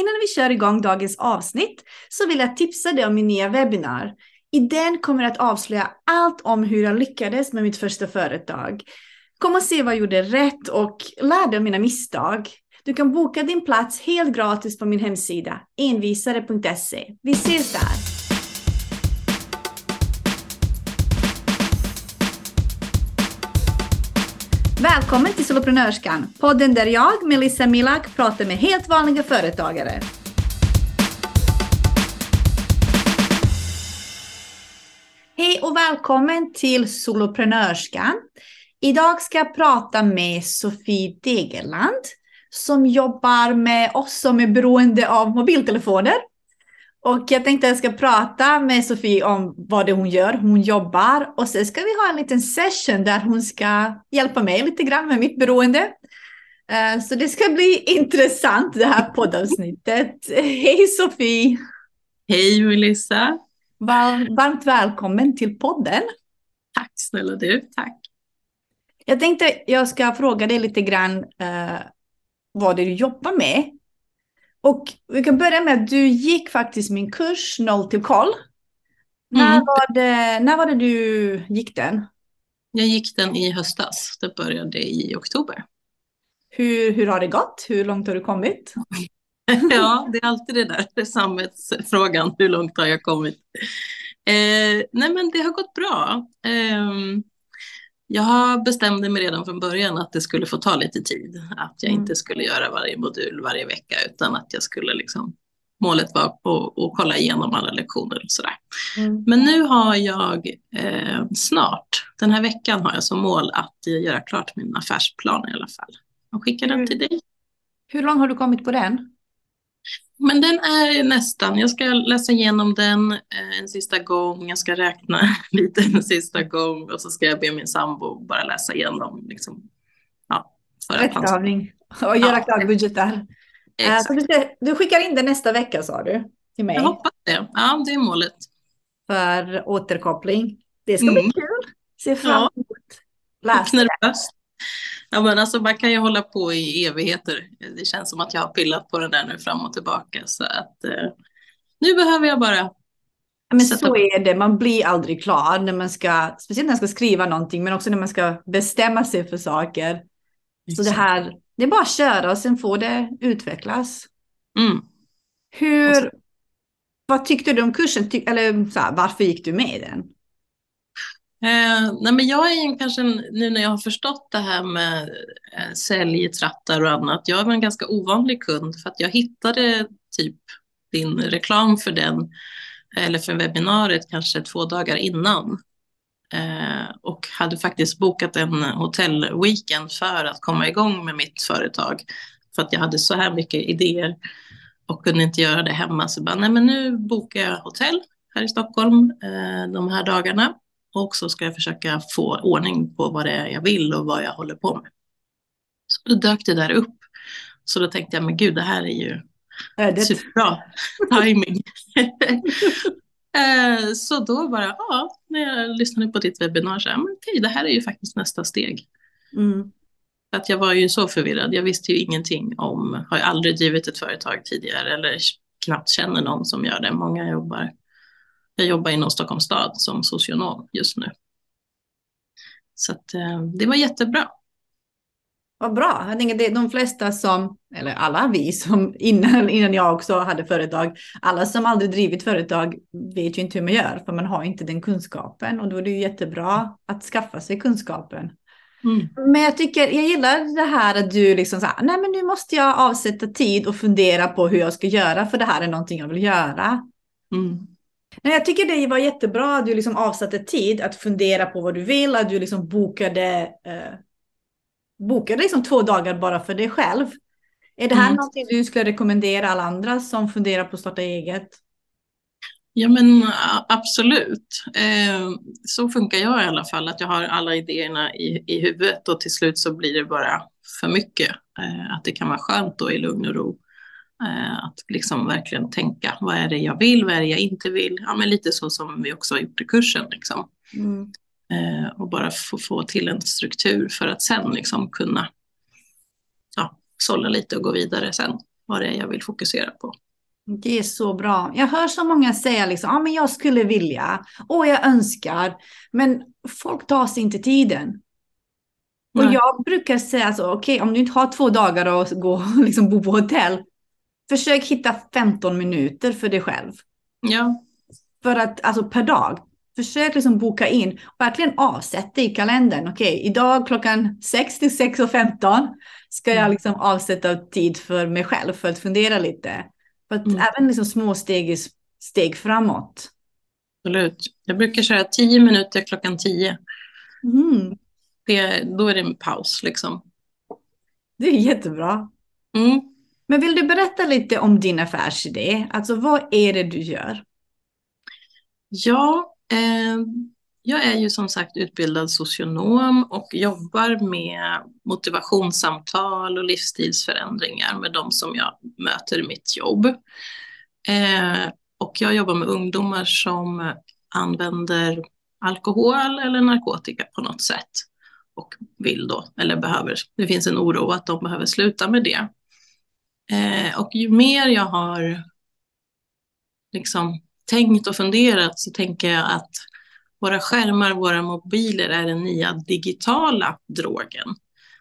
Innan vi kör igång dagens avsnitt så vill jag tipsa dig om min nya webbinar. I den kommer jag att avslöja allt om hur jag lyckades med mitt första företag. Kom och se vad jag gjorde rätt och lär dig om mina misstag. Du kan boka din plats helt gratis på min hemsida, envisare.se. Vi ses där! Välkommen till Soloprenörskan, podden där jag, Melissa Milak, pratar med helt vanliga företagare. Hej och välkommen till Soloprenörskan. Idag ska jag prata med Sofie Degerland som jobbar med oss som är beroende av mobiltelefoner. Och jag tänkte att jag ska prata med Sofie om vad det hon gör. Hon jobbar och sen ska vi ha en liten session där hon ska hjälpa mig lite grann med mitt beroende. Så det ska bli intressant det här poddavsnittet. Hej Sofie! Hej Melissa! Varmt välkommen till podden. Tack snälla du, tack. Jag tänkte jag ska fråga dig lite grann vad det är du jobbar med. Och vi kan börja med att du gick faktiskt min kurs Noll till Koll. När var det du gick den? Jag gick den i höstas. Det började i oktober. Hur har det gått? Hur långt har du kommit? Ja, det är alltid det där samhällsfrågan. Hur långt har jag kommit? Nej men det har gått bra. Jag bestämde mig redan från början att det skulle få ta lite tid. Att jag inte skulle göra varje modul varje vecka utan att jag skulle liksom... Målet var att kolla igenom alla lektioner och sådär. Men nu har jag snart, den här veckan har jag som mål att göra klart min affärsplan i alla fall. Och skicka den till dig. Hur långt har du kommit på den? Men den är nästan, jag ska läsa igenom den en sista gång, jag ska räkna lite en sista gång och så ska jag be min sambo bara läsa igenom. Liksom, ja, rättstavning och göra klart budgetar. Du skickar in den nästa vecka sa du till mig. Jag hoppas det, ja det är målet. För återkoppling, det ska bli kul. Se fram emot. Ja. Ja, men alltså man kan ju hålla på i evigheter. Det känns som att jag har pillat på den där nu fram och tillbaka. Så att nu behöver jag bara... Men så är det, man blir aldrig klar när man ska, speciellt när man ska skriva någonting, men också när man ska bestämma sig för saker. Så det här, det är bara att köra och sen får det utvecklas. Vad tyckte du om kursen? Eller så här, varför gick du med i den? Nej men jag är kanske, nu när jag har förstått det här med säljtrattar och annat, jag är en ganska ovanlig kund för att jag hittade typ din reklam för den, eller för webbinariet kanske 2 dagar innan och hade faktiskt bokat en hotellweekend för att komma igång med mitt företag för att jag hade så här mycket idéer och kunde inte göra det hemma så bara, nej men nu bokar jag hotell här i Stockholm de här dagarna. Och så ska jag försöka få ordning på vad det är jag vill och vad jag håller på med. Så då dök det där upp. Så då tänkte jag, men gud det här är ju superbra timing. Så då bara, ja, när jag lyssnade på ditt webbinar så här, men okej, det här är ju faktiskt nästa steg. Att jag var ju så förvirrad, jag visste ju ingenting om, har ju aldrig drivit ett företag tidigare eller knappt känner någon som gör det, många jobbar. Jag jobbar inom Stockholms stad som socionom just nu. Så att, det var jättebra. Vad bra. Jag tänker det, de flesta som, eller alla vi som innan jag också hade företag. Alla som aldrig drivit företag vet ju inte hur man gör. För man har inte den kunskapen. Och då är det ju jättebra att skaffa sig kunskapen. Men jag gillar det här att du liksom så här, nej men nu måste jag avsätta tid och fundera på hur jag ska göra. För det här är någonting jag vill göra. Nej, jag tycker det var jättebra att du liksom avsatte tid att fundera på vad du vill. Att du liksom bokade liksom 2 dagar bara för dig själv. Är det här någonting du skulle rekommendera alla andra som funderar på att starta eget? Ja men absolut. Så funkar jag i alla fall. Att jag har alla idéerna i huvudet och till slut så blir det bara för mycket. Att det kan vara skönt då i lugn och ro. Att liksom verkligen tänka, vad är det jag vill, vad är det jag inte vill, ja, men lite så som vi också har gjort i kursen liksom. Och bara få till en struktur för att sen liksom kunna sålla lite och gå vidare sen. vad det är jag vill fokusera på. Det är så bra. Jag hör så många säga liksom, men jag skulle vilja och jag önskar, men folk tar sig inte tiden. Och jag brukar säga alltså, okej, om du inte har 2 dagar att gå liksom bo på hotell, försök hitta 15 minuter för dig själv. Ja. För att alltså per dag, försök liksom boka in och verkligen avsätta i kalendern. Okej, idag klockan 6 till 6:15 ska jag liksom avsätta tid för mig själv för att fundera lite. För att även liksom små steg är steg framåt. Absolut. Jag brukar köra 10 minuter klockan 10. Mm. Då är det en paus liksom. Det är jättebra. Mm. Men vill du berätta lite om din affärsidé? Alltså vad är det du gör? Ja, jag är ju som sagt utbildad socionom och jobbar med motivationssamtal och livsstilsförändringar med de som jag möter i mitt jobb. Och jag jobbar med ungdomar som använder alkohol eller narkotika på något sätt och vill då, eller behöver, det finns en oro att de behöver sluta med det. Och ju mer jag har liksom tänkt och funderat så tänker jag att våra skärmar, våra mobiler är den nya digitala drogen.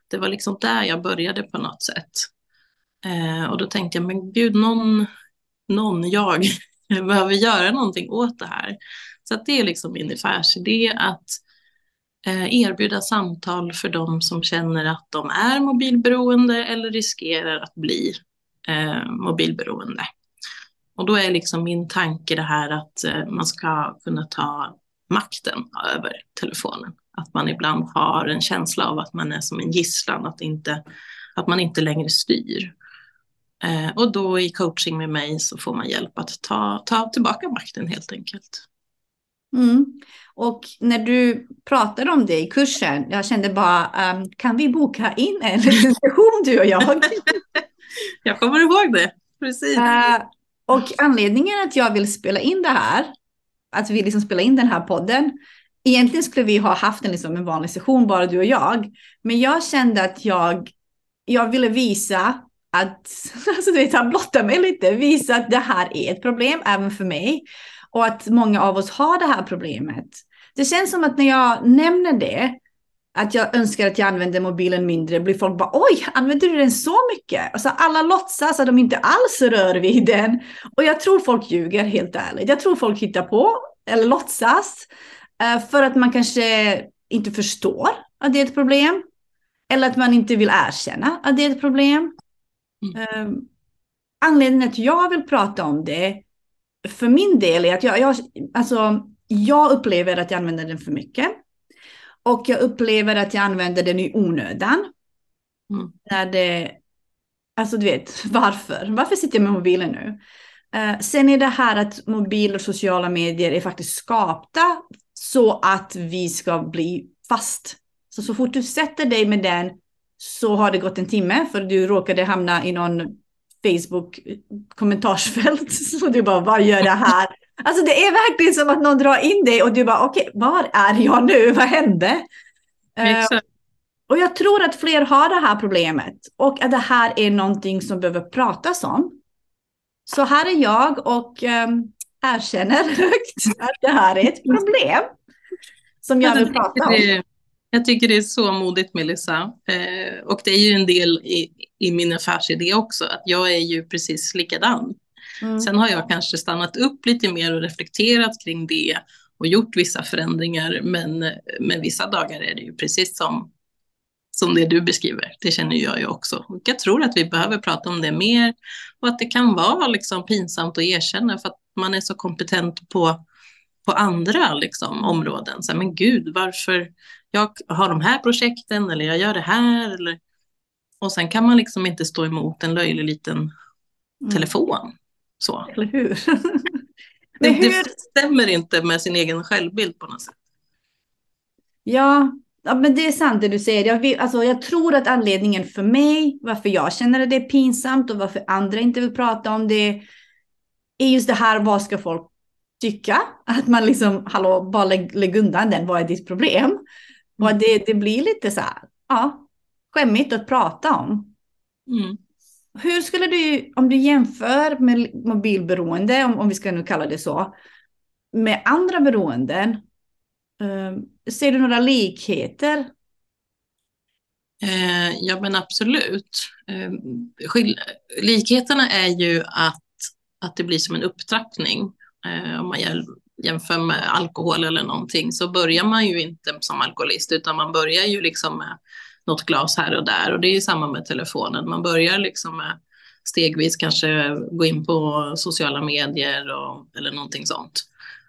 Det var liksom där jag började på något sätt. Och då tänkte jag, men gud, jag behöver göra någonting åt det här. Så att det är liksom min affärsidé att erbjuda samtal för de som känner att de är mobilberoende eller riskerar att bli mobilberoende. Och då är liksom min tanke det här att man ska kunna ta makten över telefonen. Att man ibland har en känsla av att man är som en gisslan, att man inte längre styr. Och då i coaching med mig så får man hjälp att ta tillbaka makten helt enkelt. Mm. Och när du pratade om det i kursen, jag kände bara, kan vi boka in en session du och jag? Jag kommer ihåg det, precis. Och anledningen att jag vill spela in det här, att vi liksom spelar in den här podden, egentligen skulle vi ha haft en vanlig session, bara du och jag. Men jag kände att jag ville visa att, alltså du vet, blotta mig lite, visa att det här är ett problem även för mig. Och att många av oss har det här problemet. Det känns som att när jag nämner det, att jag önskar att jag använder mobilen mindre, blir folk bara, oj, använder du den så mycket? Och så alla låtsas att de inte alls rör vid den. Och jag tror folk ljuger, helt ärligt. Jag tror folk hittar på, eller låtsas, för att man kanske inte förstår att det är ett problem. Eller att man inte vill erkänna att det är ett problem. Mm. Anledningen att jag vill prata om det, för min del är att jag upplever att jag använder den för mycket. Och jag upplever att jag använder den i onödan. Mm. När det, alltså du vet, varför? Varför sitter jag med mobilen nu? Sen är det här att mobiler och sociala medier är faktiskt skapta så att vi ska bli fast. Så fort du sätter dig med den så har det gått en timme för du råkade hamna i någon Facebook-kommentarsfält så du bara, vad gör det här? Alltså det är verkligen som att någon drar in dig och du bara, okej, var är jag nu? Vad hände? Och jag tror att fler har det här problemet och att det här är någonting som behöver pratas om. Så här är jag och erkänner högt att det här är ett problem som jag vill prata om. Jag tycker det är så modigt, Melissa. Och det är ju en del i min affärsidé också. Att jag är ju precis likadan. Mm. Sen har jag kanske stannat upp lite mer och reflekterat kring det. Och gjort vissa förändringar. Men vissa dagar är det ju precis som det du beskriver. Det känner jag ju också. Och jag tror att vi behöver prata om det mer. Och att det kan vara liksom pinsamt att erkänna. För att man är så kompetent på andra liksom, områden. Så, men gud, varför jag har de här projekten eller jag gör det här. Eller... Och sen kan man liksom inte stå emot en löjlig liten telefon. Så. Eller hur? det stämmer inte med sin egen självbild på något sätt. Ja, men det är sant det du säger. Jag tror att anledningen för mig, varför jag känner att det är pinsamt och varför andra inte vill prata om det, är just det här, vad ska folk tycka? Att man liksom, hallå, bara lägg undan den, vad är ditt problem? Och det blir lite så här, skämmigt att prata om. Mm. Hur skulle du, om du jämför med mobilberoende, om vi ska nu kalla det så, med andra beroenden, ser du några likheter? Ja, men absolut. Likheterna är ju att det blir som en upptrappning. Om man jämför med alkohol eller någonting så börjar man ju inte som alkoholist, utan man börjar ju liksom med något glas här och där, och det är ju samma med telefonen. Man börjar liksom med stegvis kanske gå in på sociala medier eller någonting sånt.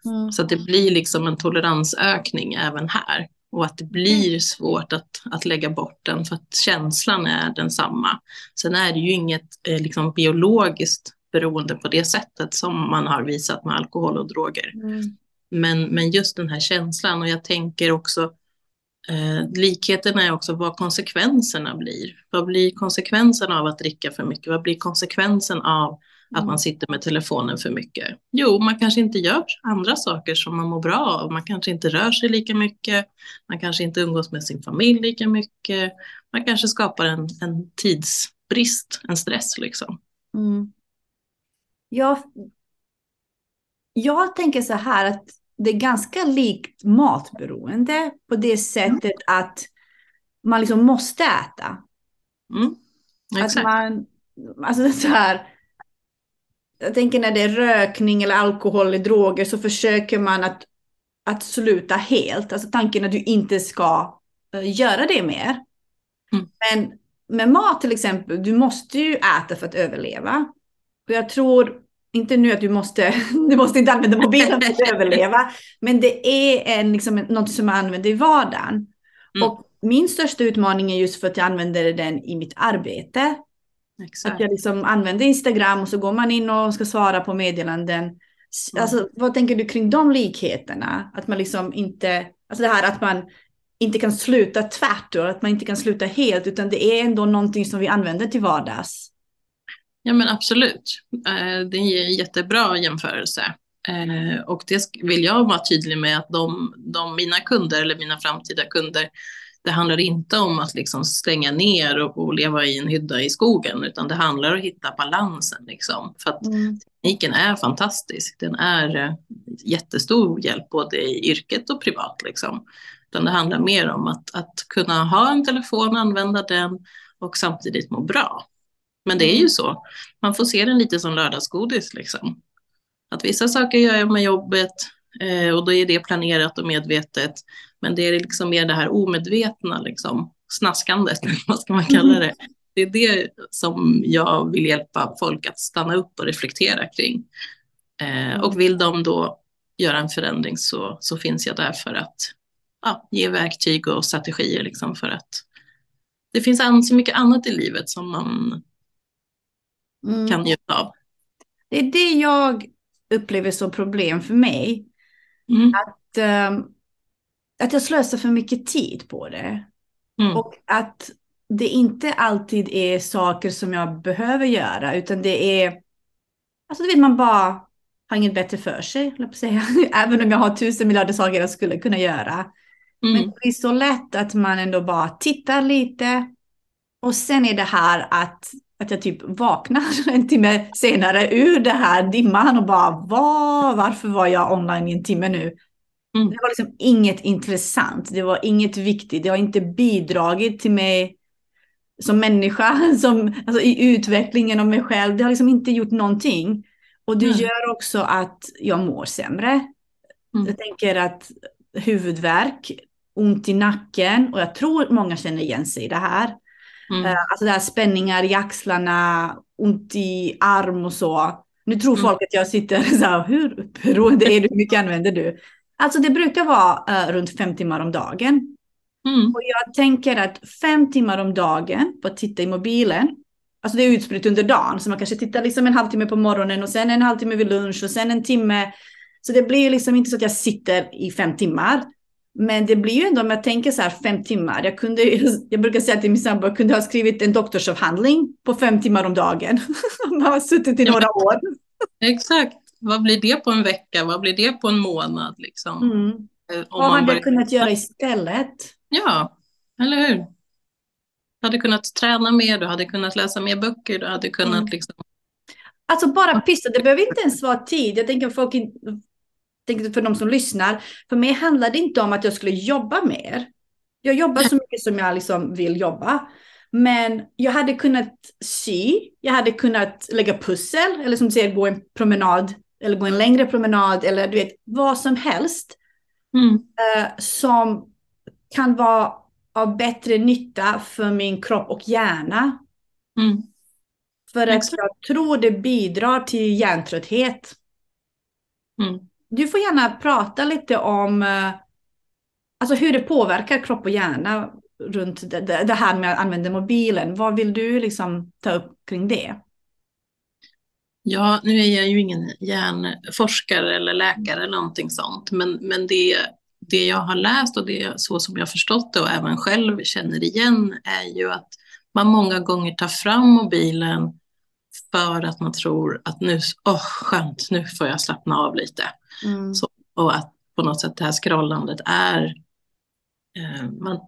Mm. Så att det blir liksom en toleransökning även här, och att det blir svårt att lägga bort den för att känslan är densamma. Sen är det ju inget liksom biologiskt beroende på det sättet som man har visat med alkohol och droger. Mm. Men just den här känslan, och jag tänker också likheten är också vad konsekvenserna blir. Vad blir konsekvensen av att dricka för mycket? Vad blir konsekvensen av att man sitter med telefonen för mycket? Jo, man kanske inte gör andra saker som man mår bra av. Man kanske inte rör sig lika mycket. Man kanske inte umgås med sin familj lika mycket. Man kanske skapar en tidsbrist, en stress liksom. Mm. Jag tänker så här att det är ganska likt matberoende på det sättet att man liksom måste äta. Mm. Exakt. Att man, alltså så här, jag tänker när det är rökning eller alkohol eller droger så försöker man att sluta helt. Alltså tanken att du inte ska göra det mer. Mm. Men med mat till exempel, du måste ju äta för att överleva. Och jag tror inte nu att du måste inte använda mobilen för att överleva. Men det är liksom något som man använder i vardagen. Mm. Och min största utmaning är just för att jag använder den i mitt arbete. Exakt. Att jag liksom använder Instagram och så går man in och ska svara på meddelanden. Alltså, vad tänker du kring de likheterna? Att man liksom inte, alltså det här att man inte kan sluta tvärt och att man inte kan sluta helt. Utan det är ändå någonting som vi använder till vardags. Ja, men absolut. Det är en jättebra jämförelse. Och det vill jag vara tydlig med att mina kunder eller mina framtida kunder, det handlar inte om att liksom stänga ner och leva i en hydda i skogen, utan det handlar om att hitta balansen liksom. För att tekniken är fantastisk. Den är jättestor hjälp både i yrket och privat liksom. Utan det handlar mer om att kunna ha en telefon, använda den och samtidigt må bra. Men det är ju så. Man får se den lite som lördagsgodis liksom. Att vissa saker gör jag med jobbet och då är det planerat och medvetet. Men det är liksom mer det här omedvetna liksom, snaskandet, vad ska man kalla det. Det är det som jag vill hjälpa folk att stanna upp och reflektera kring. Och vill de då göra en förändring så finns jag där för att ge verktyg och strategier liksom, för att det finns så mycket annat i livet som man kan njuta av. Det är det jag upplever som problem för mig. Mm. Att jag slösar för mycket tid på det. Mm. Och att det inte alltid är saker som jag behöver göra. Utan det är... Alltså du vet, man bara har inget bättre för sig. Även om jag har 1000 miljarder saker jag skulle kunna göra. Mm. Men det är så lätt att man ändå bara tittar lite. Och sen är det här att jag typ vaknar en timme senare ur det här dimman och bara, varför var jag online i en timme nu? Mm. Det var liksom inget intressant, det var inget viktigt, det har inte bidragit till mig som människa, alltså i utvecklingen av mig själv, det har liksom inte gjort någonting. Och det gör också att jag mår sämre. Mm. Jag tänker att huvudvärk, ont i nacken, och jag tror många känner igen sig i det här. Mm. Alltså det här spänningar i axlarna, ont i arm och så. Nu tror folk att jag sitter så här, hur beroende är du, hur mycket använder du? Alltså det brukar vara runt 5 timmar om dagen. Mm. Och jag tänker att 5 timmar om dagen på att titta i mobilen, alltså det är utspritt under dagen, så man kanske tittar liksom en halvtimme på morgonen och sen en halvtimme vid lunch och sen en timme. Så det blir liksom inte så att jag sitter i 5 timmar. Men det blir ju ändå, om jag tänker så här, 5 timmar. Jag brukar säga till min sambo, jag kunde ha skrivit en doktorsavhandling på 5 timmar om dagen. Man har suttit i några år. Exakt. Vad blir det på en vecka? Vad blir det på en månad? Liksom? Mm. Vad hade jag kunnat göra istället? Ja, eller hur? hade kunnat träna mer, du hade kunnat läsa mer böcker, du hade kunnat liksom... Alltså bara pissa, det behöver inte ens vara tid. Jag tänker för de som lyssnar, för mig handlar det inte om att jag skulle jobba mer. Jag jobbar så mycket som jag liksom vill jobba. Men jag hade kunnat sy, jag hade kunnat lägga pussel, eller som du säger, gå en promenad, eller gå en längre promenad, eller du vet, vad som helst som kan vara av bättre nytta för min kropp och hjärna. Mm. För att jag tror det bidrar till hjärntrötthet. Mm. Du får gärna prata lite om alltså hur det påverkar kropp och hjärna runt det här med att använda mobilen. Vad vill du liksom ta upp kring det? Ja, nu är jag ju ingen hjärnforskare eller läkare eller någonting sånt. Men det jag har läst och det så som jag har förstått det och även själv känner igen är ju att man många gånger tar fram mobilen för att man tror att nu, skönt, nu får jag slappna av lite. Mm. Så, och att på något sätt det här scrollandet är,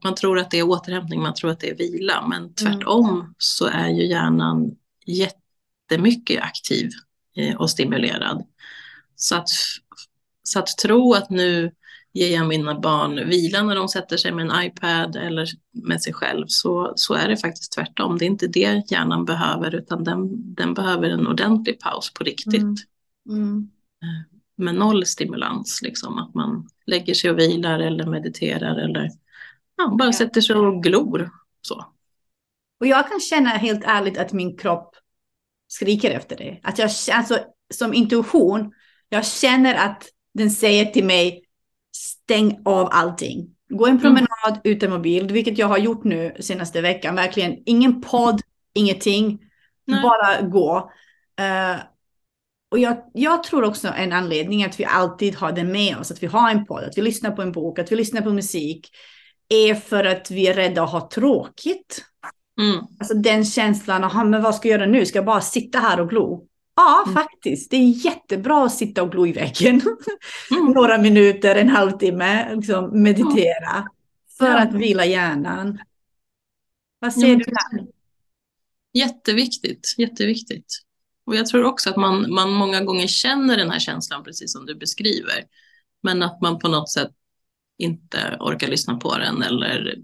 man tror att det är återhämtning, man tror att det är vila. Men tvärtom så är ju hjärnan jättemycket aktiv och stimulerad. Så att tro att nu ger jag mina barn vila när de sätter sig med en iPad eller med sig själv, så är det faktiskt tvärtom. Det är inte det hjärnan behöver, utan den behöver en ordentlig paus på riktigt. Med noll stimulans, liksom, att man lägger sig och vilar eller mediterar eller bara sätter sig och glor. Så. Och jag kan känna helt ärligt att min kropp skriker efter det. Att jag, alltså, som intuition, jag känner att den säger till mig: stäng av allting. Gå en promenad utan mobil, vilket jag har gjort nu senaste veckan. Verkligen ingen podd, ingenting. Nej. Bara gå. Och jag tror också en anledning att vi alltid har den med oss. Att vi har en podd, att vi lyssnar på en bok, att vi lyssnar på musik. Är för att vi är rädda att ha tråkigt. Mm. Alltså den känslan, men vad ska jag göra nu? Ska jag bara sitta här och glo? Ja, faktiskt. Det är jättebra att sitta och glo i väggen. Några minuter, en halvtimme. Liksom meditera. För att vila hjärnan. Vad säger du där? Jätteviktigt, jätteviktigt. Och jag tror också att man många gånger känner den här känslan, precis som du beskriver. Men att man på något sätt inte orkar lyssna på den. Eller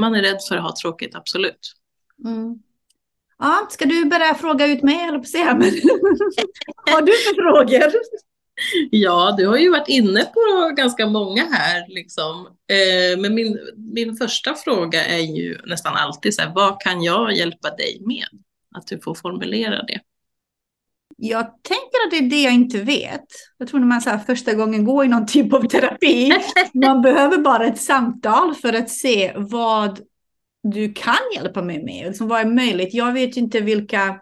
man är rädd för att ha tråkigt, absolut. Mm. Ja, ska du börja fråga ut mig eller på se här? Har du för frågor? Ja, du har ju varit inne på ganska många här. Liksom. Men min första fråga är ju nästan alltid så här: vad kan jag hjälpa dig med? Att du får formulera det. Jag tänker att det är det jag inte vet. Jag tror när man så här, första gången går i någon typ av terapi. Man behöver bara ett samtal för att se vad du kan hjälpa mig med. Liksom, vad är möjligt? Jag vet inte vilka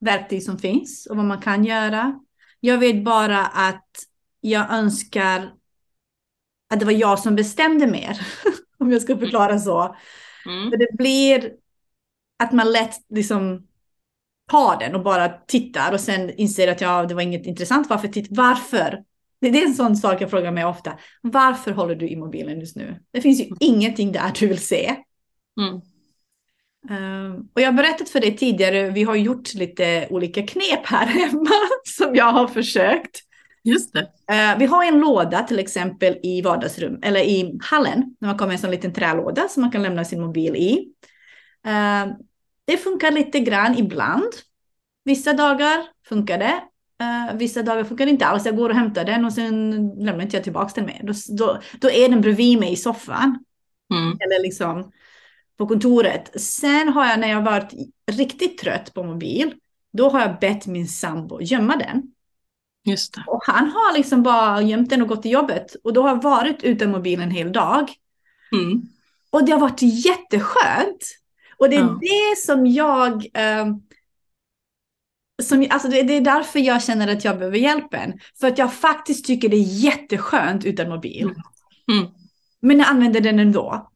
verktyg som finns och vad man kan göra. Jag vet bara att jag önskar att det var jag som bestämde mer. Om jag ska förklara så. Mm. För det blir att man lätt liksom tar den och bara tittar och sen inser att det var inget intressant. Varför? Det är en sån sak jag frågar mig ofta. Varför håller du i mobilen just nu? Det finns ju ingenting där du vill se. Mm. Och jag har berättat för dig tidigare, vi har gjort lite olika knep här hemma som jag har försökt. Just det. Vi har en låda till exempel i vardagsrum eller i hallen, när man kommer en sån liten trälåda som man kan lämna sin mobil i. Det funkar lite grann ibland. Vissa dagar funkar det, vissa dagar funkar det inte alls. Jag går och hämtar den och sen lämnar inte jag tillbaka den med. Då är den bredvid mig i soffan. Eller liksom på kontoret. Sen har jag, när jag varit riktigt trött på mobil, då har jag bett min sambo gömma den. Just det. Och han har liksom bara gömt den och gått till jobbet. Och då har jag varit utan mobilen en hel dag. Och det har varit jätteskönt. Och det är det som jag... alltså det är därför jag känner att jag behöver hjälpen. För att jag faktiskt tycker det är jätteskönt utan mobil. Men jag använder den ändå.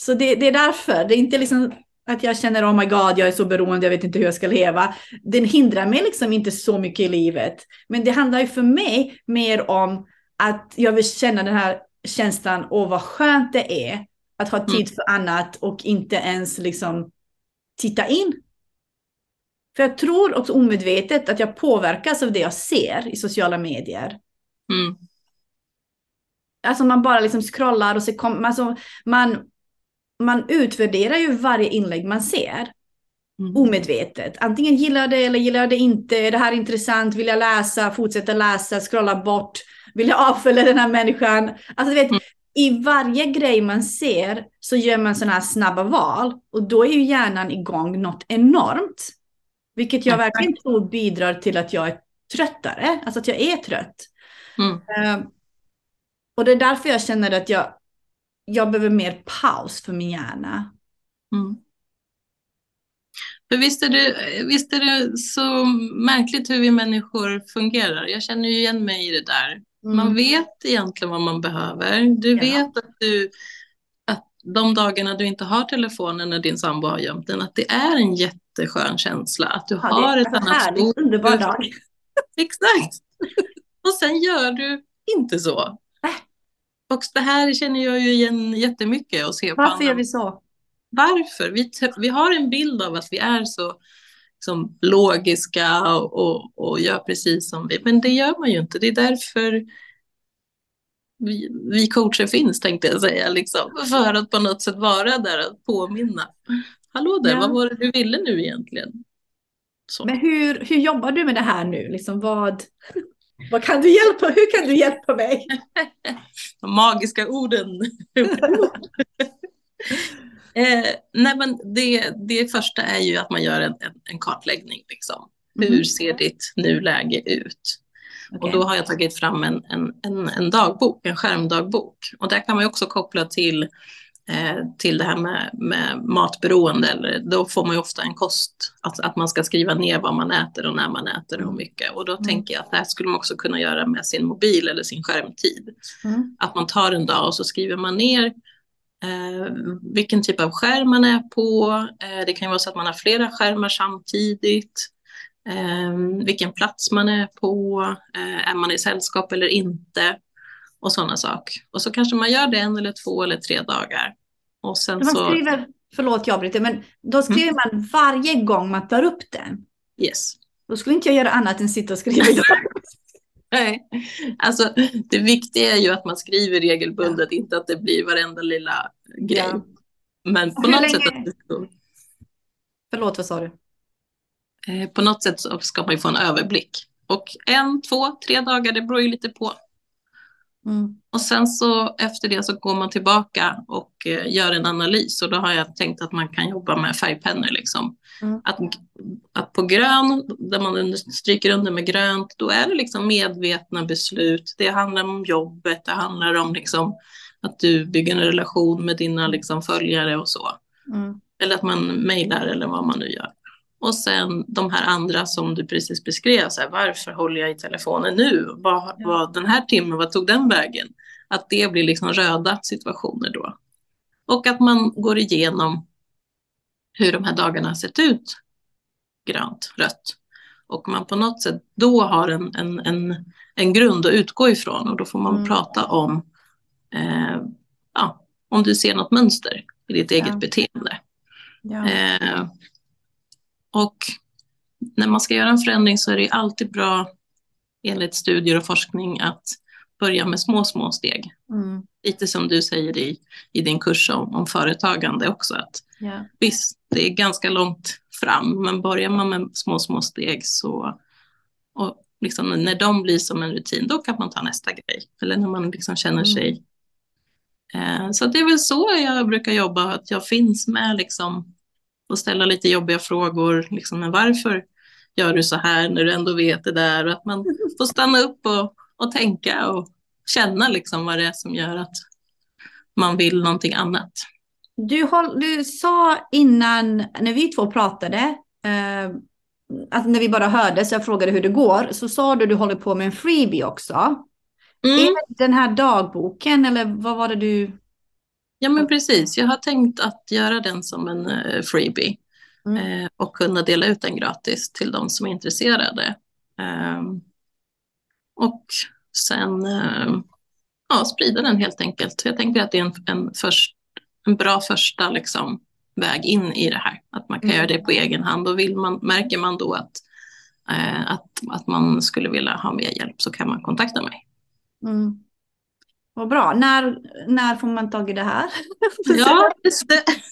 Så det är därför. Det är inte liksom att jag känner, oh my god, jag är så beroende, jag vet inte hur jag ska leva. Den hindrar mig liksom inte så mycket i livet. Men det handlar ju för mig mer om att jag vill känna den här känslan, vad skönt det är Att ha tid för annat och inte ens liksom titta in. För jag tror också omedvetet att jag påverkas av det jag ser i sociala medier. Mm. Alltså man bara liksom scrollar och så alltså man utvärderar ju varje inlägg man ser. Omedvetet. Antingen gillar jag det eller gillar jag det inte. Är det här intressant? Vill jag läsa? Fortsätta läsa? Scrolla bort? Vill jag avfölja den här människan? Alltså du vet, i varje grej man ser så gör man sådana här snabba val. Och då är ju hjärnan igång något enormt. Vilket jag verkligen tror bidrar till att jag är tröttare. Alltså att jag är trött. Och det är därför jag känner att jag behöver mer paus för min hjärna. För visst är det så märkligt hur vi människor fungerar. Jag känner ju igen mig i det där. Man vet egentligen vad man behöver. Du vet att de dagarna du inte har telefonen när din sambo har gömt den, att det är en jätteskön känsla. Att du har ett annat skor. Det är en underbar dag. Exakt. Och sen gör du inte så. Och det här känner jag ju igen jättemycket och ser på. Varför gör vi så? Varför? Vi har en bild av att vi är så liksom, logiska och gör precis som vi. Men det gör man ju inte. Det är därför vi coacher finns, tänkte jag säga. Liksom, för att på något sätt vara där och påminna. Hallå där, vad var det du ville nu egentligen? Så. Men hur jobbar du med det här nu? Liksom, vad kan du hjälpa? Hur kan du hjälpa mig? De magiska orden. Nej, men det första är ju att man gör en kartläggning. Liksom. Hur ser ditt nuläge ut? Okay. Och då har jag tagit fram en dagbok, en skärmdagbok. Och där kan man ju också koppla till det här med matberoende. Eller, då får man ju ofta en kost. Att man ska skriva ner vad man äter och när man äter och hur mycket. Och då tänker jag att det här skulle man också kunna göra med sin mobil eller sin skärmtid. Att man tar en dag och så skriver man ner vilken typ av skärm man är på. Det kan ju vara så att man har flera skärmar samtidigt. Vilken plats man är på. Är man i sällskap eller inte. Och sådana saker. Och så kanske man gör det 1 eller 2 eller 3 dagar. Och sen så skriver, förlåt jag bryter, men då skriver man varje gång man tar upp den. Yes. Då skulle inte jag göra annat än sitta och skriva. Nej, alltså det viktiga är ju att man skriver regelbundet, inte att det blir varenda lilla grej. Ja. Men på något sätt att det står. Förlåt, vad sa du? På något sätt så ska man ju få en överblick. Och 1, 2, 3 dagar, det beror ju lite på. Och sen så efter det så går man tillbaka och gör en analys. Och då har jag tänkt att man kan jobba med färgpennor liksom. Att på grön, där man stryker under med grönt, då är det liksom medvetna beslut. Det handlar om jobbet, det handlar om liksom att du bygger en relation med dina liksom följare och så. Eller att man mejlar eller vad man nu gör. Och sen de här andra som du precis beskrev, så här, varför håller jag i telefonen nu? Vad den här timmen, vad tog den vägen? Att det blir liksom röda situationer då. Och att man går igenom hur de här dagarna har sett ut, grönt, rött. Och man på något sätt då har en grund att utgå ifrån, och då får man prata om om du ser något mönster i ditt eget beteende. Ja. Och när man ska göra en förändring så är det alltid bra, enligt studier och forskning, att börja med små steg. Lite som du säger i din kurs om företagande också. Att visst, det är ganska långt fram, men börjar man med små steg så, och liksom, när de blir som en rutin, då kan man ta nästa grej. Eller när man liksom känner sig. Så det är väl så jag brukar jobba, att jag finns med liksom, och ställa lite jobbiga frågor. Liksom, men varför gör du så här när du ändå vet det där? Och att man får stanna upp och tänka och känna liksom vad det är som gör att man vill någonting annat. Du sa innan, när vi två pratade, att när vi bara hörde, så jag frågade hur det går, så sa du håller på med en freebie också. Är det den här dagboken, eller vad var det du... Ja, men precis. Jag har tänkt att göra den som en freebie och kunna dela ut den gratis till de som är intresserade. Och sen sprida den helt enkelt. Jag tänker att det är en, en, först, en bra första väg in i det här. Att man kan göra det på egen hand, och märker man då att man skulle vilja ha mer hjälp, så kan man kontakta mig. Mm. Vad bra. När får man tag i det här? Ja,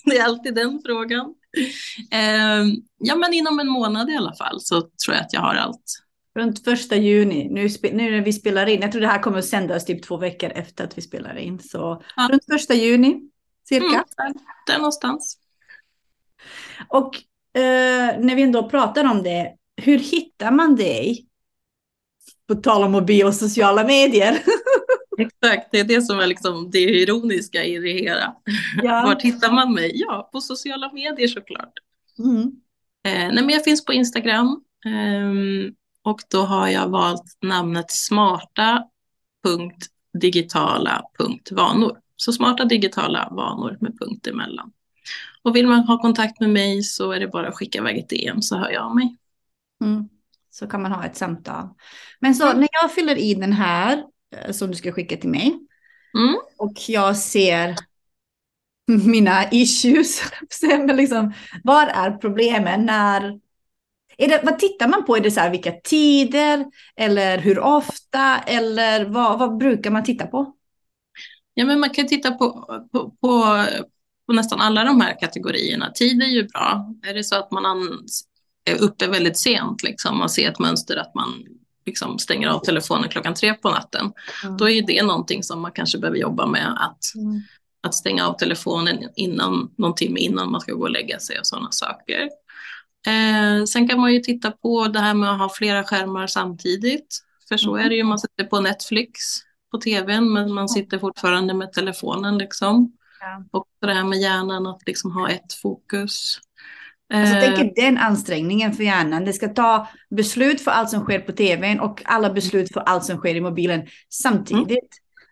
det är alltid den frågan. Ja, men inom en månad i alla fall så tror jag att jag har allt. Runt 1 juni, nu när vi spelar in. Jag tror det här kommer att sändas typ 2 veckor efter att vi spelar in. Så ja. Runt 1 juni, cirka. Där någonstans. Och när vi ändå pratar om det, hur hittar man dig? På tal om att bio och sociala medier. Exakt, det är det som är det ironiska i det hela. Ja. Vart hittar man mig? Ja, på sociala medier såklart. Mm. Men jag finns på Instagram. Och då har jag valt namnet smarta.digitala.vanor. Så smarta digitala vanor med punkt emellan. Och vill man ha kontakt med mig så är det bara att skicka iväg ett DM, så hör jag av mig. Mm. Så kan man ha ett samtal. Men så när jag fyller i den här som du ska skicka till mig. Mm. Och jag ser mina issues. Var är problemen? Vad tittar man på? Är det så här, vilka tider? Eller hur ofta? Eller vad brukar man titta på? Ja, men man kan titta på nästan alla de här kategorierna. Tid är ju bra. Är det så att man är uppe väldigt sent, man ser ett mönster att man stänger av telefonen 3:00 på natten. Mm. Då är det någonting som man kanske behöver jobba med. Att stänga av telefonen någon timme innan man ska gå och lägga sig och sådana saker. Sen kan man ju titta på det här med att ha flera skärmar samtidigt. För så är det ju, man sitter på Netflix på tvn, men man sitter fortfarande med telefonen. Ja. Och det här med hjärnan, att ha ett fokus. Alltså, jag tänker den ansträngningen för hjärnan. Det ska ta beslut för allt som sker på tvn och alla beslut för allt som sker i mobilen samtidigt. Mm.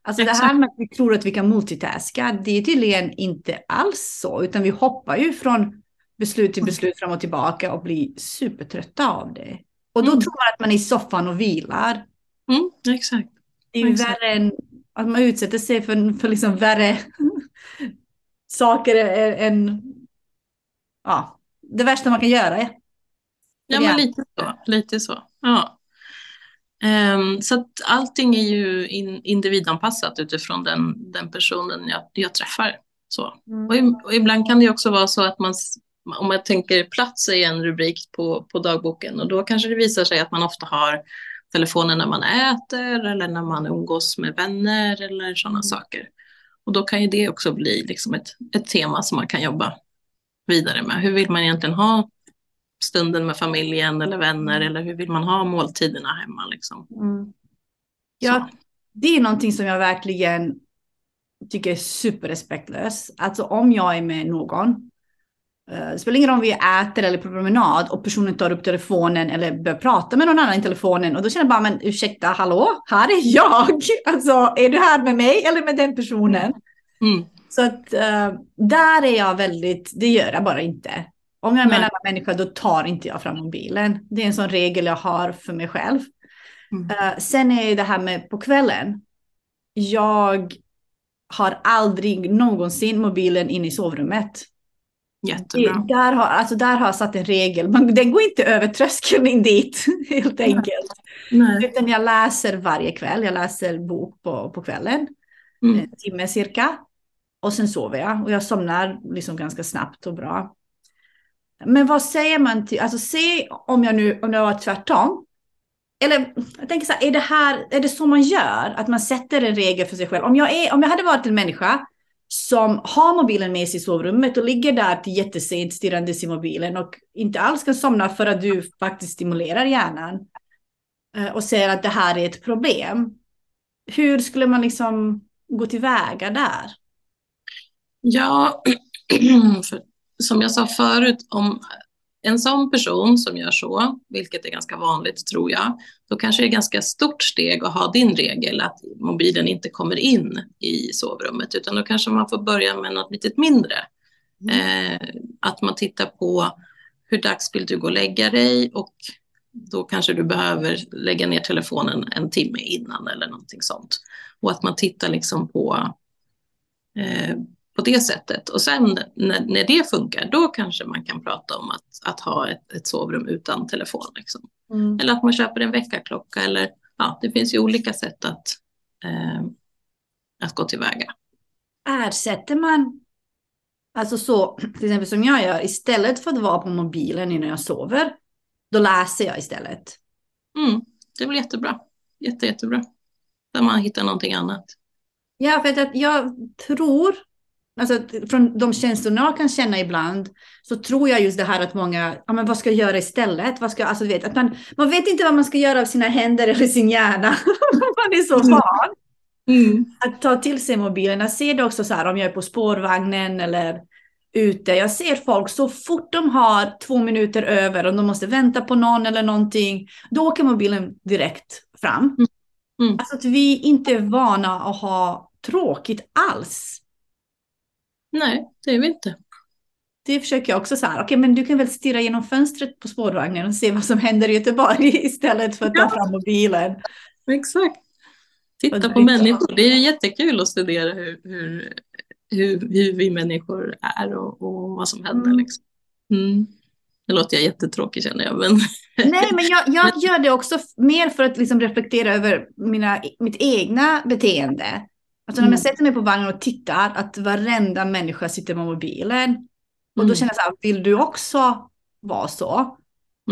Alltså det här med att vi tror att vi kan multitaska, det är tydligen inte alls så. Utan vi hoppar ju från beslut till beslut fram och tillbaka och blir supertrötta av det. Och då tror man att man är i soffan och vilar. Mm, exakt. Det är ju värre än att man utsätter sig för värre saker än... Ja, det värsta man kan göra. Ja, men lite så. Ja. Så att allting är ju individanpassat utifrån den personen jag träffar. Så. Och ibland kan det också vara så att man, om jag tänker plats i en rubrik på dagboken, och då kanske det visar sig att man ofta har telefonen när man äter eller när man umgås med vänner eller sådana saker. Och då kan ju det också bli ett tema som man kan jobba vidare med. Hur vill man egentligen ha stunden med familjen eller vänner, eller hur vill man ha måltiderna hemma? Ja, det är någonting som jag verkligen tycker är superrespektlöst. Alltså om jag är med någon, spelar ingen roll om vi äter eller på promenad och personen tar upp telefonen eller börjar prata med någon annan i telefonen, och då känner jag bara, men ursäkta, hallå, här är jag. Alltså, är du här med mig eller med den personen? Mm. Så att där är jag väldigt, det gör jag bara inte. Om jag är med en annan människa, då tar inte jag fram mobilen. Det är en sån regel jag har för mig själv. Mm. Sen är ju det här med på kvällen. Jag har aldrig någonsin mobilen in i sovrummet. Jättebra. Där har jag satt en regel. Den går inte över tröskeln in dit, helt enkelt. Nej. Utan jag läser varje kväll. Jag läser bok på kvällen. En timme cirka. Och sen sover jag. Och jag somnar ganska snabbt och bra. Men vad säger man till... Alltså, se om jag var tvärtom. Eller jag tänker så här, är det så man gör? Att man sätter en regel för sig själv. Om jag hade varit en människa som har mobilen med sig i sovrummet och ligger där till jättesent stirrandes i mobilen och inte alls kan somna för att du faktiskt stimulerar hjärnan och säger att det här är ett problem. Hur skulle man gå tillväga där? Ja, för, som jag sa förut, om en sån person som gör så, vilket är ganska vanligt tror jag, då kanske det är ett ganska stort steg att ha din regel att mobilen inte kommer in i sovrummet, utan då kanske man får börja med något litet mindre. Att man tittar på hur dags vill du gå och lägga dig, och då kanske du behöver lägga ner telefonen en timme innan eller någonting sånt. Och att man tittar på på det sättet. Och sen när det funkar, då kanske man kan prata om att ha ett sovrum utan telefon. Liksom. Mm. Eller att man köper en väckarklocka. Eller, ja, det finns ju olika sätt att gå tillväga. Ersätter man, alltså så, till exempel som jag gör, istället för att vara på mobilen innan jag sover, då läser jag istället. Mm, det blir jättebra. Jättebra. Där man hittar någonting annat. Ja, för att jag tror, alltså från de känslorna jag kan känna ibland, så tror jag just det här att många, ja men vad ska jag göra istället? Vad ska, alltså, du vet, att man vet inte vad man ska göra av sina händer eller sin hjärna. Man är så van. Mm. Att ta till sig mobilen. Jag ser det också så här, om jag är på spårvagnen eller ute. Jag ser folk så fort de har 2 minuter över och de måste vänta på någon eller någonting, då åker mobilen direkt fram. Mm. Mm. Alltså att vi inte är vana att ha tråkigt alls. Nej, det är vi inte. Det försöker jag också så här. Okej, men du kan väl stirra genom fönstret på spårvagnen och se vad som händer i Göteborg istället för att ta fram mobilen. Exakt. Titta på människor. Det är ju jättekul att studera hur vi människor är och vad som händer. Liksom. Mm. Det låter jag jättetråkigt, känner jag. Men... Nej, men jag gör det också mer för att liksom reflektera över mitt egna beteende. Alltså när jag sätter mig på vagnen och tittar att varenda människa sitter med mobilen. Och då känner jag så här, vill du också vara så?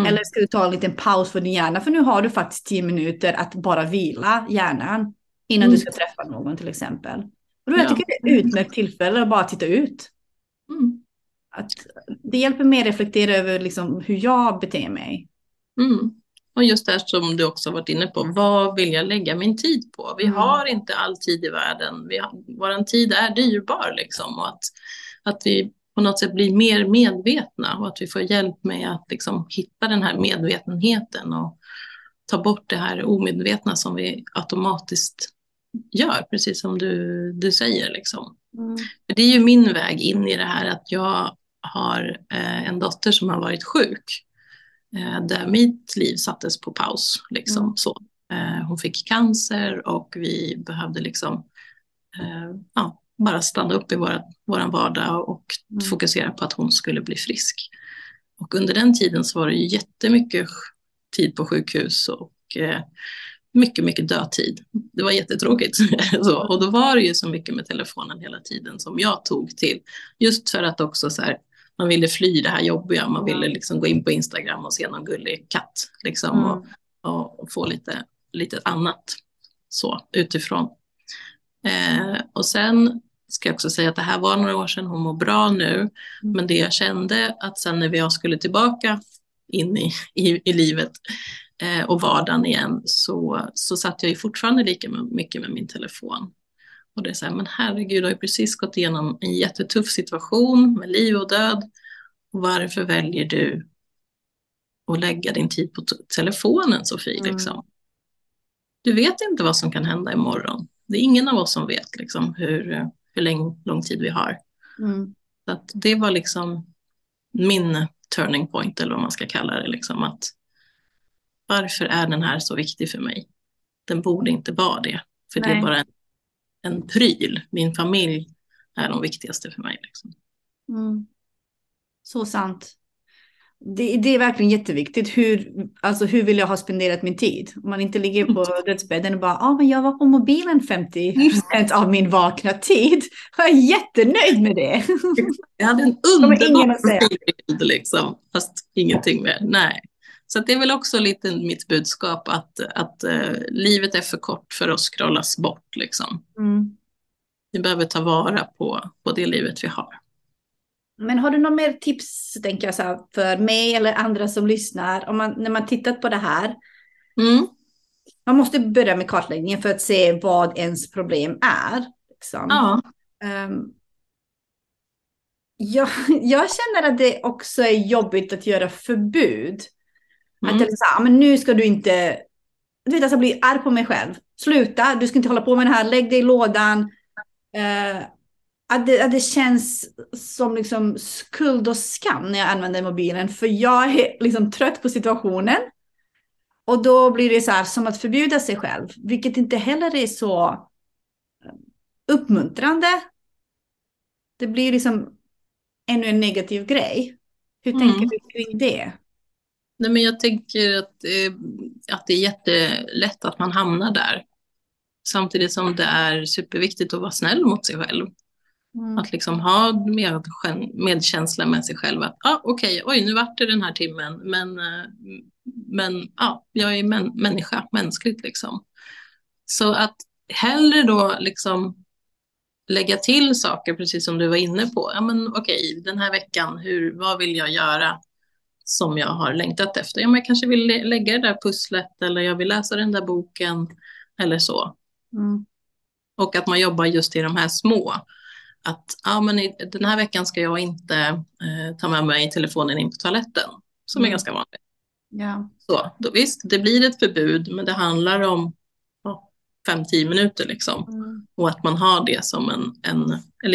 Eller ska du ta en liten paus för din hjärna? För nu har du faktiskt 10 minuter att bara vila hjärnan innan du ska träffa någon till exempel. Och då jag tycker det är ett utmärkt tillfälle att bara titta ut. Mm. Att det hjälper mig att reflektera över liksom hur jag beter mig. Mm. Och just det här som du också varit inne på. Vad vill jag lägga min tid på? Vi har inte all tid i världen. Vår tid är dyrbar. Liksom. Och att vi på något sätt blir mer medvetna. Och att vi får hjälp med att liksom hitta den här medvetenheten. Och ta bort det här omedvetna som vi automatiskt gör. Precis som du säger. Liksom. Mm. För det är ju min väg in i det här. Att jag har en dotter som har varit sjuk. Där mitt liv sattes på paus. Liksom. Så. Hon fick cancer och vi behövde liksom, bara stanna upp i våran vardag och fokusera på att hon skulle bli frisk. Och under den tiden så var det ju jättemycket tid på sjukhus och mycket, mycket dödtid. Det var jättetråkigt. Så, och då var det ju så mycket med telefonen hela tiden som jag tog till. Just för att också så här, man ville fly det här jobbiga. Man ville liksom gå in på Instagram och se någon gullig katt. Liksom, och få lite annat så utifrån. Och sen ska jag också säga att det här var några år sedan. Hon mår bra nu. Men det jag kände att sen när jag skulle tillbaka in i livet och vardagen igen. Så satt jag ju fortfarande lika mycket med min telefon. Och det är så här, men herregud, jag har ju precis gått igenom en jättetuff situation med liv och död. Varför väljer du att lägga din tid på telefonen, Sofie? Liksom? Du vet inte vad som kan hända imorgon. Det är ingen av oss som vet liksom, hur lång tid vi har. Så att det var liksom min turning point, eller vad man ska kalla det. Liksom, att varför är den här så viktig för mig? Den borde inte vara det. För det är bara en pryl. Min familj är de viktigaste för mig. Liksom. Så sant. Det är verkligen jätteviktigt. Hur vill jag ha spenderat min tid? Om man inte ligger på dödsbädden och bara, men jag var på mobilen 50% av min vakna tid. Jag är jättenöjd med det. Jag hade en underbar bild liksom. Fast ingenting mer. Nej. Så det är väl också lite mitt budskap att livet är för kort för att scrollas bort. Liksom. Vi behöver ta vara på det livet vi har. Men har du några mer tips, tänker jag, så här, för mig eller andra som lyssnar? När man tittat på det här. Man måste börja med kartläggningen för att se vad ens problem är. Liksom. Ja. Jag känner att det också är jobbigt att göra förbud. Att jag sa, men nu ska du inte, du vet, alltså bli arg på mig själv. Sluta, du ska inte hålla på med det här, lägg dig i lådan. Att det känns som liksom skuld och skam när jag använder mobilen. För jag är liksom trött på situationen. Och då blir det så här, som att förbjuda sig själv. Vilket inte heller är så uppmuntrande. det blir liksom ännu en negativ grej. Hur tänker du kring det? Nej, men jag tänker att det är jättelätt att man hamnar där. Samtidigt som det är superviktigt att vara snäll mot sig själv. Mm. Att liksom ha medkänsla med sig själv. Att okej, nu vart det den här timmen. Men jag är mänskligt liksom. Så att hellre då liksom lägga till saker, precis som du var inne på. Ja, men okej, den här veckan, vad vill jag göra som jag har längtat efter? Ja, men jag kanske vill lägga det där pusslet, eller jag vill läsa den där boken eller så. Mm. Och att man jobbar just i de här små. Att den här veckan ska jag inte ta med mig telefonen in på toaletten, som är ganska vanligt. Yeah. Så, då, visst, det blir ett förbud, men det handlar om 5-10 minuter liksom. Mm. Och att man har det som en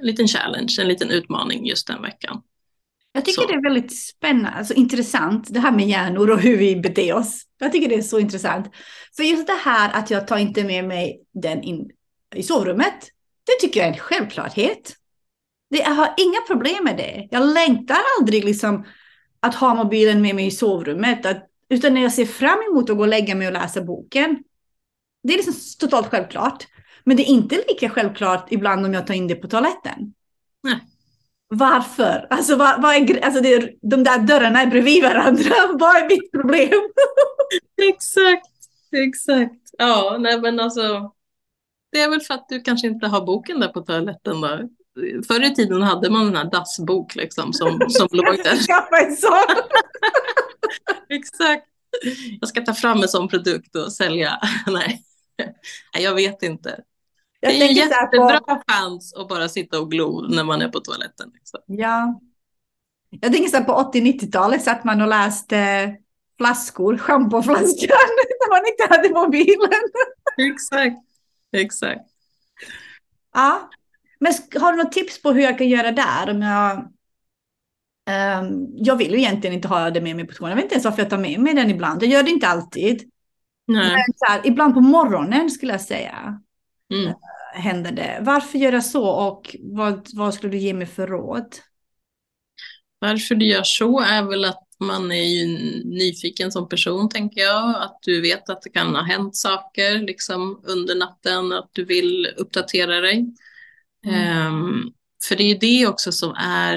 liten challenge, en liten utmaning just den veckan. Jag tycker det är väldigt spännande, alltså intressant, det här med hjärnor och hur vi beter oss. Jag tycker det är så intressant. För just det här att jag tar inte med mig den in i sovrummet, det tycker jag är en självklarhet. Jag har inga problem med det. Jag längtar aldrig liksom att ha mobilen med mig i sovrummet. Utan när jag ser fram emot att gå och lägga mig och läsa boken. Det är liksom totalt självklart. Men det är inte lika självklart ibland om jag tar in det på toaletten. Nej. Varför? Alltså, de där dörrarna är bredvid varandra. Vad är mitt problem? Exakt. Ja, nej men alltså... Det är väl för att du kanske inte har boken där på toaletten då. Förr i tiden hade man den här dassbok liksom som låg där. Jag ska skaffa en sån. Exakt. Jag ska ta fram en sån produkt och sälja. Nej, jag vet inte. Det är en jättebra chans att bara sitta och glo när man är på toaletten. Liksom. Ja. Jag tänker så här, på 80-90-talet satt man och läste flaskor, schampoflaskan, när man inte hade mobilen. Exakt. Ja. Men har du något tips på hur jag kan göra där? Om jag vill ju egentligen inte ha det med mig på skolan. Jag vet inte ens varför jag tar med mig den ibland. Jag gör det inte alltid. Nej. Men så här, ibland på morgonen skulle jag säga. Mm. Händer det. Varför gör jag så? Och vad skulle du ge mig för råd? Varför du gör så är väl att man är ju nyfiken som person, tänker jag. Att du vet att det kan ha hänt saker liksom under natten. Att du vill uppdatera dig. För det är ju det också som är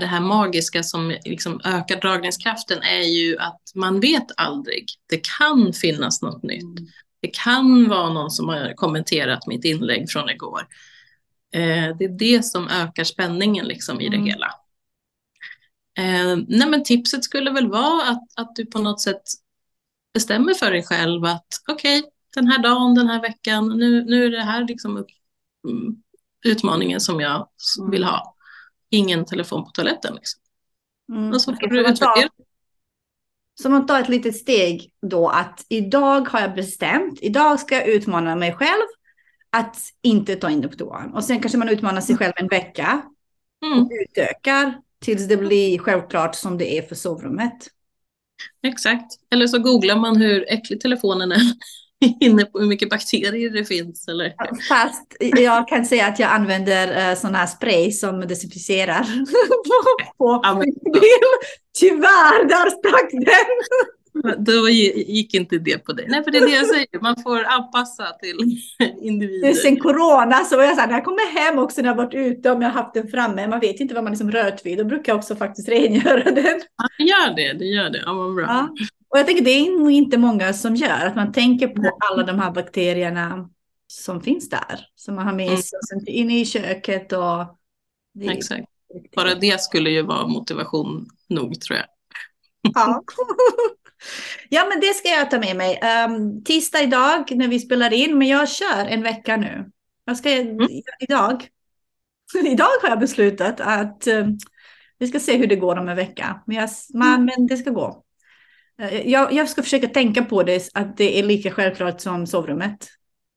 det här magiska som liksom ökar dragningskraften, är ju att man vet aldrig. Det kan finnas något nytt. Det kan vara någon som har kommenterat mitt inlägg från igår. Det är det som ökar spänningen liksom i det hela. Nej, men tipset skulle väl vara att du på något sätt bestämmer för dig själv att okej, den här dagen, den här veckan, nu är det här liksom utmaningen som jag vill ha. Ingen telefon på toaletten liksom. Och så får du utvärdera. Så man tar ett litet steg då, att idag har jag bestämt, idag ska jag utmana mig själv att inte ta in det på toan. Och sen kanske man utmanar sig själv en vecka och utökar tills det blir självklart som det är för sovrummet. Exakt. Eller så googlar man hur äcklig telefonen är inne på, hur mycket bakterier det finns. Eller? Fast jag kan säga att jag använder sådana här spray som desinficerar på bil. Tyvärr, där sprack den. Då gick inte det på dig. Nej, för det är det jag säger. Man får anpassa till individer. Sen corona så var jag så här, när jag kommer hem också, när jag varit ute, om jag haft den framme. Man vet inte vad man liksom rört vid. Då brukar jag också faktiskt rengöra den. Ja, det gör det. Ja, vad bra. Ja. Och jag tänker det är nog inte många som gör, att man tänker på alla de här bakterierna som finns där. Som man har med sig inne i köket. Och det... Exakt. Bara det skulle ju vara motivation nog, tror jag. Ja. Ja, men det ska jag ta med mig. Tisdag idag när vi spelar in, men jag kör en vecka nu. Jag ska idag. Idag har jag beslutat att vi ska se hur det går om en vecka. Men, men det ska gå. Jag ska försöka tänka på det, att det är lika självklart som sovrummet.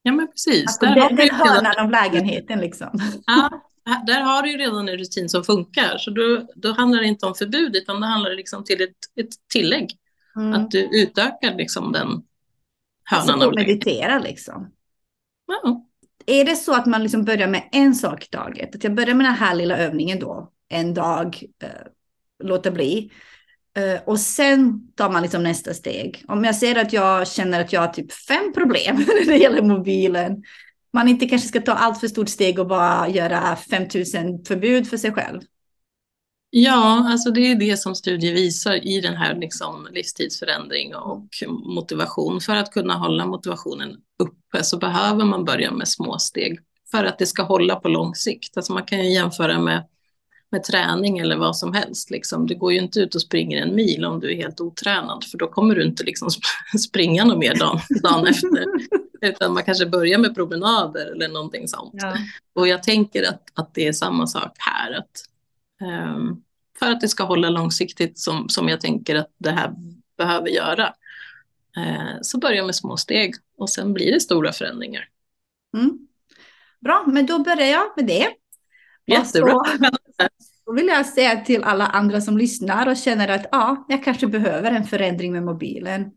Ja, men precis. Alltså, den hörnan av lägenheten liksom. Ja. Där har du ju redan en rutin som funkar. Så då handlar det inte om förbud, utan det handlar liksom till ett tillägg. Att du utökar liksom den hörnan. Alltså meditera liksom. Ja. Är det så att man liksom börjar med en sak i taget, att jag börjar med den här lilla övningen då, en dag, låter bli. Och sen tar man liksom nästa steg. Om jag ser att jag känner att jag har typ 5 problem när det gäller mobilen. Man inte kanske ska ta allt för stort steg och bara göra 5000 förbud för sig själv. Ja, alltså det är det som studier visar i den här liksom livstidsförändring och motivation. För att kunna hålla motivationen uppe så behöver man börja med små steg. För att det ska hålla på lång sikt. Alltså man kan ju jämföra med träning eller vad som helst. Liksom. Du går ju inte ut och springer en mil om du är helt otränad. För då kommer du inte liksom springa någon mer dagen efter. Utan man kanske börjar med promenader eller någonting sånt. Ja. Och jag tänker att det är samma sak här. För att det ska hålla långsiktigt som jag tänker att det här behöver göra. Så börja med små steg. Och sen blir det stora förändringar. Mm. Bra, men då börjar jag med det. Jättebra. Då vill jag säga till alla andra som lyssnar och känner att ja, jag kanske behöver en förändring med mobilen.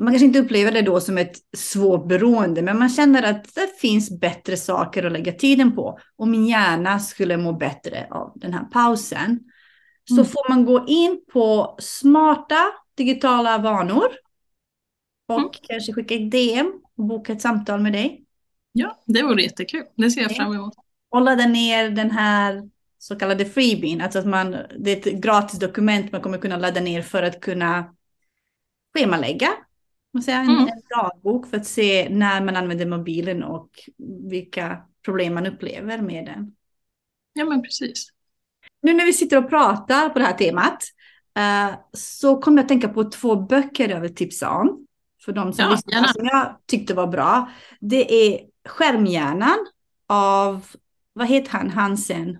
Man kanske inte upplever det då som ett svårt beroende, men man känner att det finns bättre saker att lägga tiden på. Och min hjärna skulle må bättre av den här pausen. Så får man gå in på smarta digitala vanor och kanske skicka ett DM och boka ett samtal med dig. Ja, det vore jättekul. Det ser jag fram emot. Och ladda ner den här så kallade freebien. Alltså att det är ett gratis dokument man kommer kunna ladda ner för att kunna schemalägga. En dagbok för att se när man använder mobilen och vilka problem man upplever med den. Ja, men precis. Nu när vi sitter och pratar på det här temat så kommer jag att tänka på 2 böcker jag vill tipsa om. För de som lyssnar, som jag tyckte var bra. Det är Skärmhjärnan av... Vad heter han? Hansen?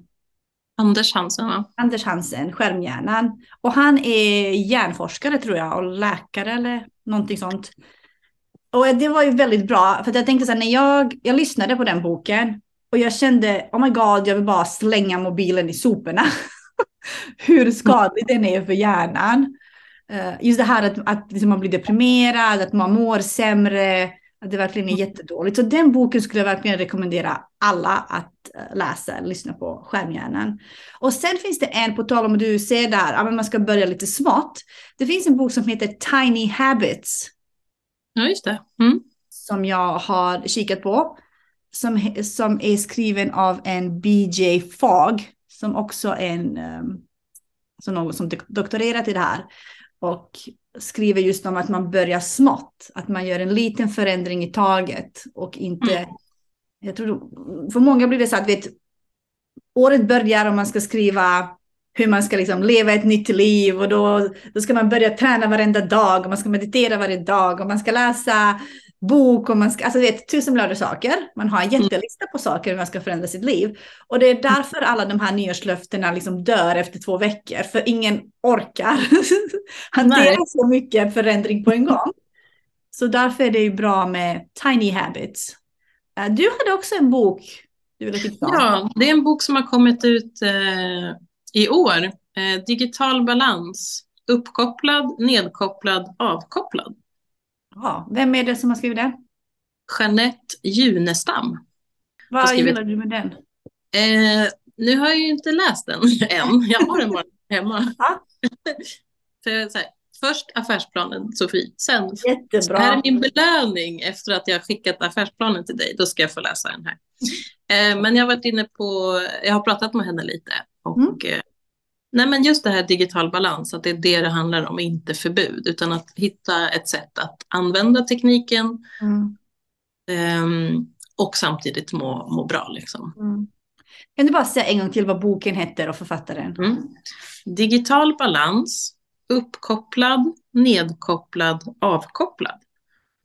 Anders Hansen, ja. Anders Hansen, Skärmhjärnan. Och han är hjärnforskare tror jag. Och läkare eller någonting sånt. Och det var ju väldigt bra. För att jag tänkte så här, när jag lyssnade på den boken. Och jag kände, oh my god, jag vill bara slänga mobilen i soporna. Hur skadlig den är för hjärnan. Just det här att liksom man blir deprimerad. Att man mår sämre. Det verkligen är jättedåligt. Så den boken skulle jag verkligen rekommendera alla att läsa eller lyssna på, Skärmhjärnan. Och sen finns det en, på tal om du ser där, att man ska börja lite smart. Det finns en bok som heter Tiny Habits. Ja, just det. Mm. Som jag har kikat på. Som är skriven av en BJ Fogg. Som också är någon som doktorerat i det här. Och skriver just om att man börjar smått. Att man gör en liten förändring i taget. Och inte... Jag tror, för många blir det så att året börjar och man ska skriva hur man ska liksom leva ett nytt liv. Och då ska man börja träna varenda dag. Och man ska meditera varje dag. Och man ska läsa bok. Och man ska, alltså tusen blöder saker. Man har en jättelista på saker hur man ska förändra sitt liv. Och det är därför alla de här nyårslöftena liksom dör efter 2 veckor. För ingen orkar hantera så mycket förändring på en gång. Så därför är det ju bra med Tiny Habits. Du hade också en bok du ville tipsa om. Ja, det är en bok som har kommit ut i år. Digital balans. Uppkopplad, nedkopplad, avkopplad. Ja, vem är det som har skrivit den? Jeanette Junestam. Vad gillar du med den? Nu har jag ju inte läst den än. Jag har den bara hemma. Först affärsplanen, Sofie. Sen jättebra. Här är min belöning efter att jag har skickat affärsplanen till dig. Då ska jag få läsa den här. Men jag har varit inne på... Jag har pratat med henne lite. Och, nej, men just det här digital balans. Att det är det handlar om. Inte förbud. Utan att hitta ett sätt att använda tekniken. Och samtidigt må bra. Liksom. Kan du bara säga en gång till vad boken heter och författaren? Digital balans. Uppkopplad, nedkopplad, avkopplad.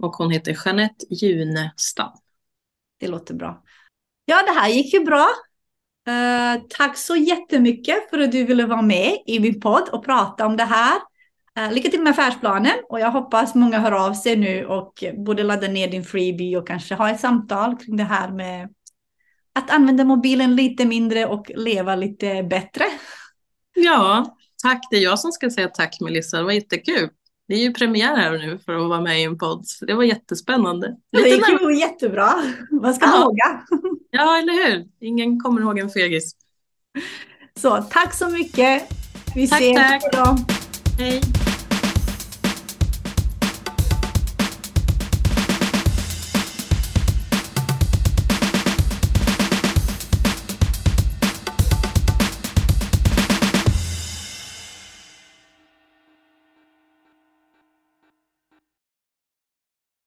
Och hon heter Jeanette Junestam. Det låter bra. Ja, det här gick ju bra. Tack så jättemycket för att du ville vara med i min podd och prata om det här. Lycka till med affärsplanen. Och jag hoppas många hör av sig nu och både ladda ner din freebie och kanske ha ett samtal kring det här med att använda mobilen lite mindre och leva lite bättre. Ja. Tack, det är jag som ska säga tack Melissa, det var jättekul. Det är ju premiär här nu för att vara med i en podd. Så det var jättespännande. Det gick ju jättebra. Man ska våga. Ja, eller hur? Ingen kommer ihåg en fegis. Så, tack så mycket. Vi ses. Hej.